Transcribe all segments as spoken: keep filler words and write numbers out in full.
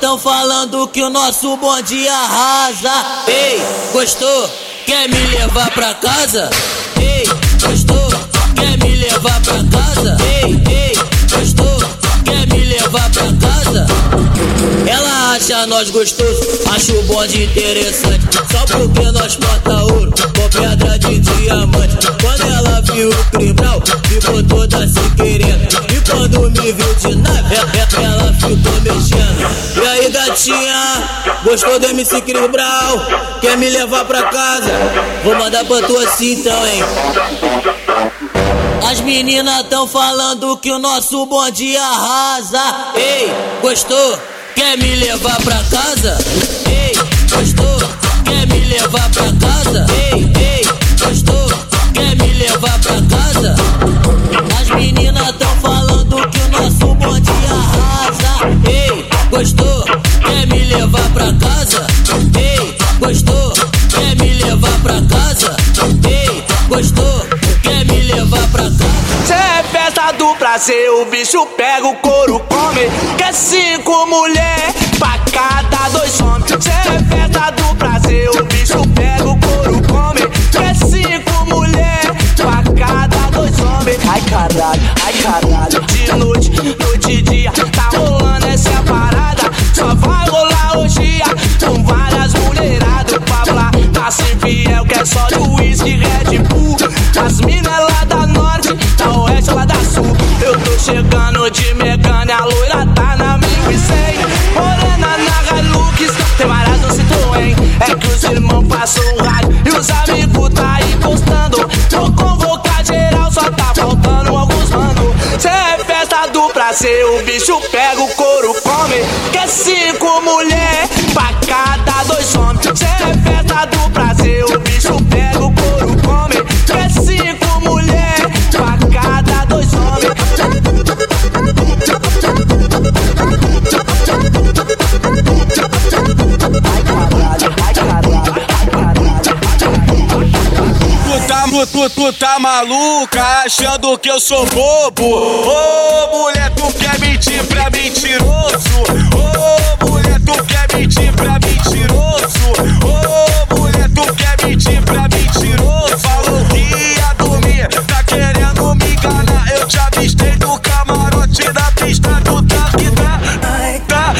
tão falando que o nosso bonde arrasa. Ei, gostou? Quer me levar pra casa? Ei, gostou? Quer me levar pra casa? Ei, ei, gostou? Quer me levar pra casa? Ela acha nós gostoso, acha o bonde interessante, só porque nós bota ouro com pedra de diamante. Quando ela viu o Cribral, ficou toda se querendo, e quando me viu de nave, ela ficou mexendo. E aí, gatinha, gostou do M C Cribral? Quer me levar pra casa? Vou mandar pra tu assim então, hein? As meninas tão falando que o nosso bonde arrasa. Ei, gostou? Quer me levar pra casa? Ei, gostou? Quer me levar pra casa? Ei, ei, gostou? Quer me levar pra casa? As meninas tão falando que o nosso bonde arrasa. Ei, gostou? Quer me levar pra casa? Ei, gostou? Quer me levar pra casa? Ei, gostou? Quer me levar pra casa? Cê é festa do prazer, o bicho pega, o couro come. Quer cinco mulher pra cada dois homens. Cê é festa do prazer, o bicho pega, o couro come. Quer cinco mulher pra cada dois homens. Ai caralho, ai caralho. De noite, noite e dia, tá rolando essa parada. Só vai rolar hoje com várias mulheradas. O Pabla tá sem fiel, que é só do uísque, Red Bull. As minas lá da norte, da oeste, lá da sul. Eu tô chegando de Megane, a loira tá na mil e cem. Morena na Hilux, tem várias no Citroën. É que os irmãos passam o rádio e os amigos tá aí postando. Vou convocar geral, só tá faltando alguns mano. Cê é festa do prazer, o bicho pega, o couro come. Quer cinco mulher pra cada dois homens. Cê é festa do prazer, o bicho pega, o couro come. Quer cinco mulher pra cada dois homens. Tu, tu, tu tá maluca, achando que eu sou bobo. Ô, oh, mulher, tu quer mentir pra mentiroso. Ô, oh, mulher, tu quer mentir pra mentiroso. Ô, oh, mulher, tu quer mentir pra mentiroso. Falou que ia dormir, tá querendo me enganar. Eu te avistei do camarote da pista do tanque da... Tá,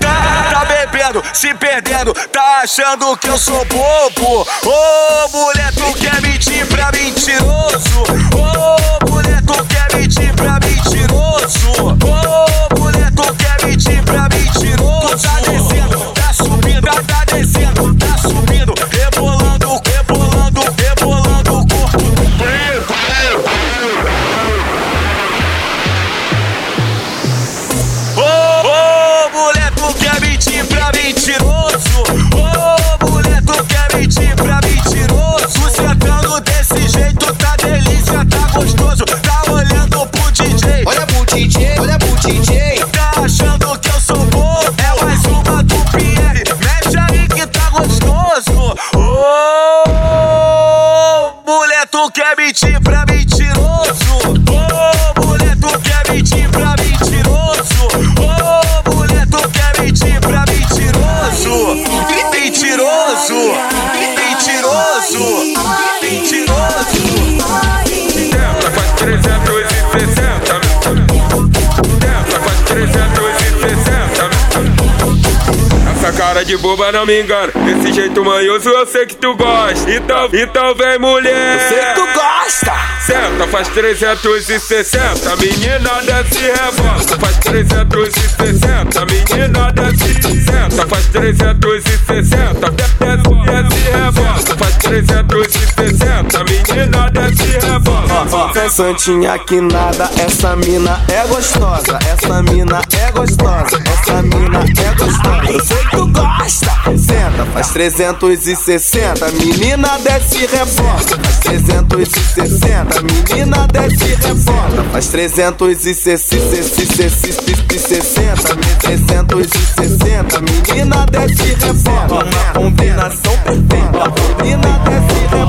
tá, tá bebendo, se perdendo, tá achando que eu sou bobo. Ô, oh, mulher, tu quer mentir pra mentiroso. Ô, oh, mulher, tu quer mentir pra mentiroso. Ô, oh, mulher, tu quer mentir pra mentiroso. Tu tá descendo, tá subindo, tá descendo, tá subindo. Rebolando, rebolando, rebolando o corpo. Ô, oh, oh, mulher, tu quer mentir pra mentiroso. Ô, oh, mulher, tu quer mentir pra mentiroso. Sentando desse jeito, tá delícia, tá gostoso. Tá olhando pro D J, olha pro D J, olha pro D J. Tá achando que eu sou bom, é mais uma do Pierre. Mexe aí que tá gostoso. Ô, oh, mulher, tu quer mentir pra mentiroso. Ô, oh, mulher, tu quer mentir pra mentiroso. Ô, oh, mulher, tu quer mentir pra mentiroso. Mentiroso, mentiroso. Essa cara de boba não me engana, desse jeito manhoso eu sei que tu gosta. Então, então vem mulher, eu sei que tu gosta. Senta, faz trezentos e sessenta, menina desce e revolta. Faz trezentos e sessenta, menina desce e senta. Faz trezentos e sessenta, desce e revolta. Faz trezentos e sessenta, menina desce e revolta. Essa santinha que nada, essa mina é gostosa. Essa mina é gostosa, essa mina é gostosa. Eu sei que tu gosta. Senta, faz trezentos e sessenta, menina desce e revolta. Faz trezentos e sessenta, menina desce e revolta. Faz trezentos e sessenta, menina desce e revolta. Uma combinação perfeita, menina desce e revolta.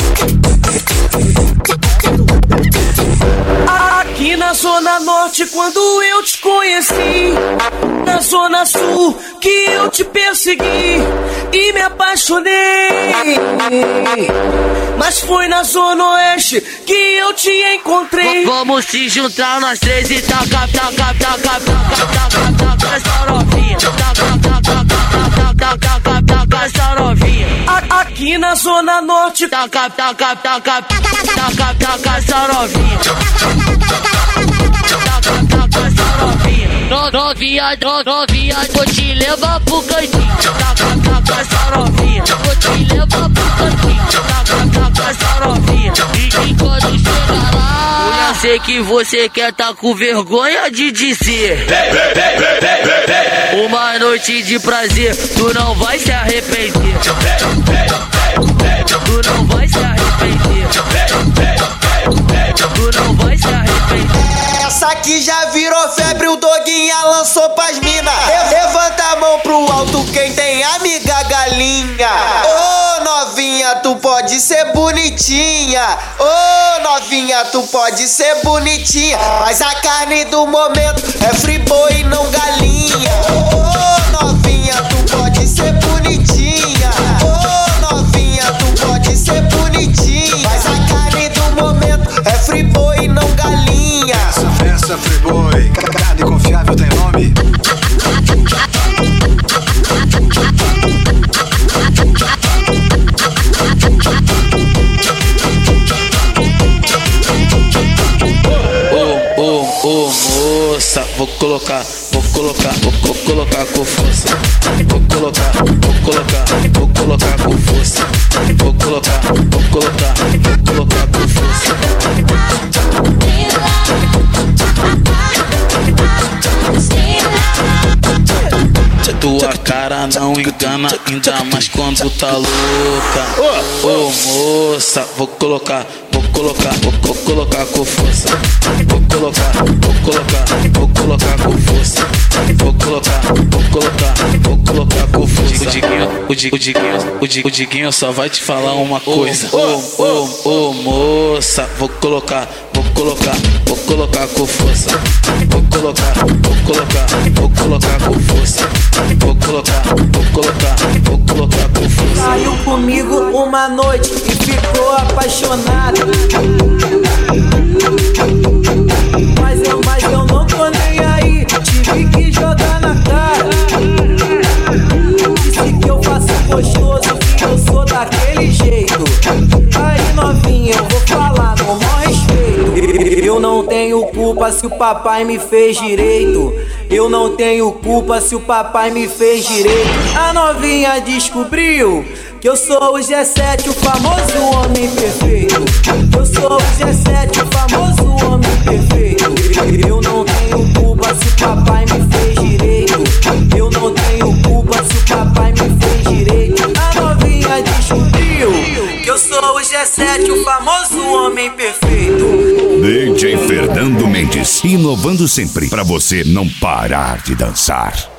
quando eu te conheci, na zona sul, que eu te persegui e me apaixonei. Mas foi na zona oeste que eu te encontrei. Vamos se juntar nós três e taca, taca, taca, taca, taca essa novinha, taca, taca, taca, taca essa novinha. Aqui na zona norte, taca, taca, taca, taca, taca essa novinha. Novinha, novinha, vou te levar pro cantinho. Taca, taca essa novinha, vou te levar pro cantinho. Taca, taca essa novinha, e quando chegar lá, eu sei que você quer tá com vergonha de dizer. Uma noite de prazer, tu não vai se arrepender. Tu não vai se arrepender. Tu não vai se arrepender. Essa aqui já virou febre, o doguinha lançou pras mina. Levanta a mão pro alto quem tem amiga galinha. Ô, oh, novinha, tu pode ser bonitinha. Ô, oh, novinha, tu pode ser bonitinha, mas a carne do momento é friboi e não galinha. Ô, oh, novinha, tu pode ser bonitinha. Ô, oh, novinha, tu pode ser bonitinha, mas a carne do momento é friboi e não galinha. Essa Friboi, carne confiável tem nome. Ô, ô, ô, moça, vou colocar, vou colocar, vou, vou colocar com força. Vou colocar, vou colocar, vou colocar com força. Vou colocar, vou colocar, vou colocar com força. Tua cara não engana, ainda mais quando tá louca. Ô, oh, moça, vou colocar, vou colocar, vou, vou colocar com força. Vou colocar, vou colocar, vou colocar com força. Vou colocar, vou colocar, vou colocar com força. O diguinho, o diguinho, o diguinho, o diguinho só vai te falar uma coisa. Ô, ô, ô, moça, vou colocar, vou colocar, vou colocar com força. Vou colocar, vou colocar, vou colocar com força. Vou colocar, vou colocar, vou colocar com força. Saiu comigo uma noite e ficou apaixonada. Mas eu, mas eu não tô nem aí, tive que jogar na cara. Disse que eu faço gostoso, que eu sou daquele jeito. Aí novinha, eu vou falar, não morre respeito. Eu não tenho culpa se o papai me fez direito. Eu não tenho culpa se o papai me fez direito. A novinha descobriu que eu sou o G sete, o famoso homem perfeito. Eu sou o G sete, o famoso homem perfeito. Eu não tenho culpa se o papai me fez direito. Eu não tenho culpa se o papai me fez direito. A novinha descobriu que eu sou o G sete, o famoso homem perfeito. D J Fernando Mendes, inovando sempre pra você não parar de dançar.